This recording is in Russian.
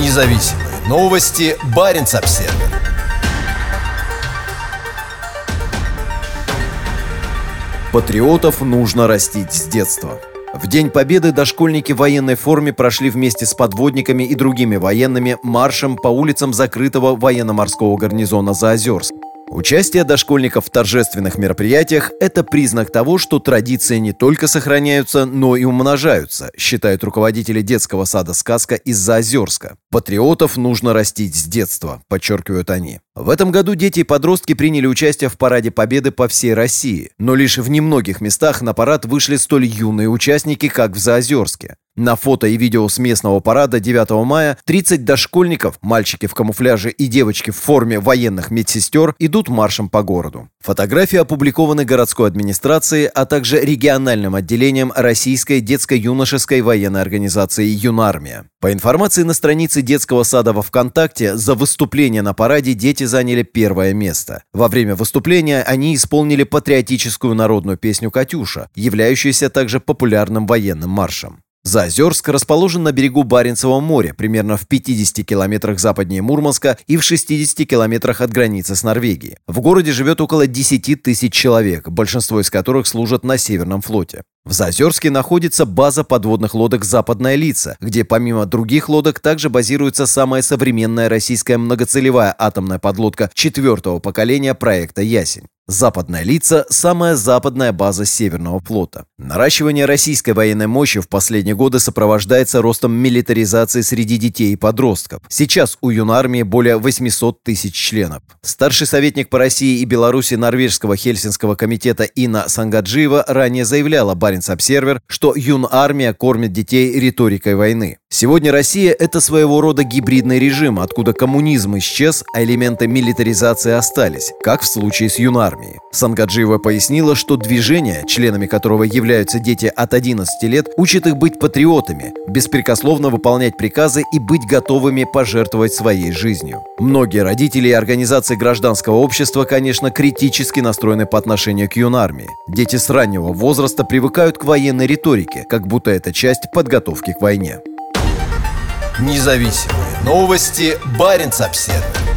Независимые новости. Barents Observer. Патриотов нужно растить с детства. В День Победы дошкольники в военной форме прошли вместе с подводниками и другими военными маршем по улицам закрытого военно-морского гарнизона Заозерск. Участие дошкольников в торжественных мероприятиях – это признак того, что традиции не только сохраняются, но и умножаются, считают руководители детского сада «Сказка» из Заозерска. Патриотов нужно растить с детства, подчеркивают они. В этом году дети и подростки приняли участие в параде Победы по всей России, но лишь в немногих местах на парад вышли столь юные участники, как в Заозерске. На фото и видео с местного парада 9 мая 30 дошкольников, мальчики в камуфляже и девочки в форме военных медсестер, идут маршем по городу. Фотографии опубликованы городской администрацией, а также региональным отделением Российской детско-юношеской военной организации «Юнармия». По информации на странице детского сада во ВКонтакте, за выступление на параде дети заняли первое место. Во время выступления они исполнили патриотическую народную песню «Катюша», являющуюся также популярным военным маршем. Заозерск расположен на берегу Баренцева моря, примерно в 50 километрах западнее Мурманска и в 60 километрах от границы с Норвегией. В городе живет около 10 тысяч человек, большинство из которых служат на Северном флоте. В Заозерске находится база подводных лодок «Западная лица», где помимо других лодок также базируется самая современная российская многоцелевая атомная подлодка 4-го поколения проекта «Ясень». «Западная лица» – самая западная база Северного флота. Наращивание российской военной мощи в последние годы сопровождается ростом милитаризации среди детей и подростков. Сейчас у Юнармии более 800 тысяч членов. Старший советник по России и Беларуси Норвежского Хельсинского комитета Инна Сангаджиева ранее заявляла Barents Observer, что Юнармия кормит детей риторикой войны. Сегодня Россия – это своего рода гибридный режим, откуда коммунизм исчез, а элементы милитаризации остались, как в случае с Юнармией. Сангаджиева пояснила, что движение, членами которого являются дети от 11 лет, учит их быть патриотами, беспрекословно выполнять приказы и быть готовыми пожертвовать своей жизнью. Многие родители и организации гражданского общества, конечно, критически настроены по отношению к Юнармии. Дети с раннего возраста привыкают к военной риторике, как будто это часть подготовки к войне. Независимые новости. Barents Observer.